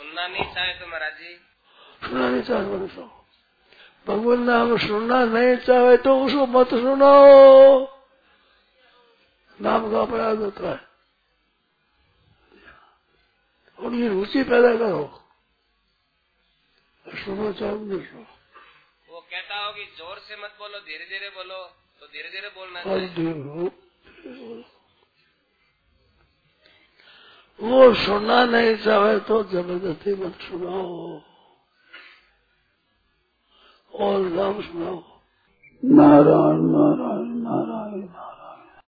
सुनना नहीं चाहे तो महाराज जी सुनना नहीं चाहे मनुष्य भगवान नाम सुनना नहीं चाहे तो उसको मत सुनाओ। नाम का अपराध होता है। उनकी रुचि पैदा करो, सुनो चाहे नहीं सुनो। वो कहता हो कि जोर से मत बोलो, धीरे धीरे बोलो, तो धीरे धीरे बोलना चाहिए। वो सुनना नहीं चाहे तो जबरदस्ती मत सुनाओ और नाम सुनाओ। नारायण नारायण नारायण नारायण।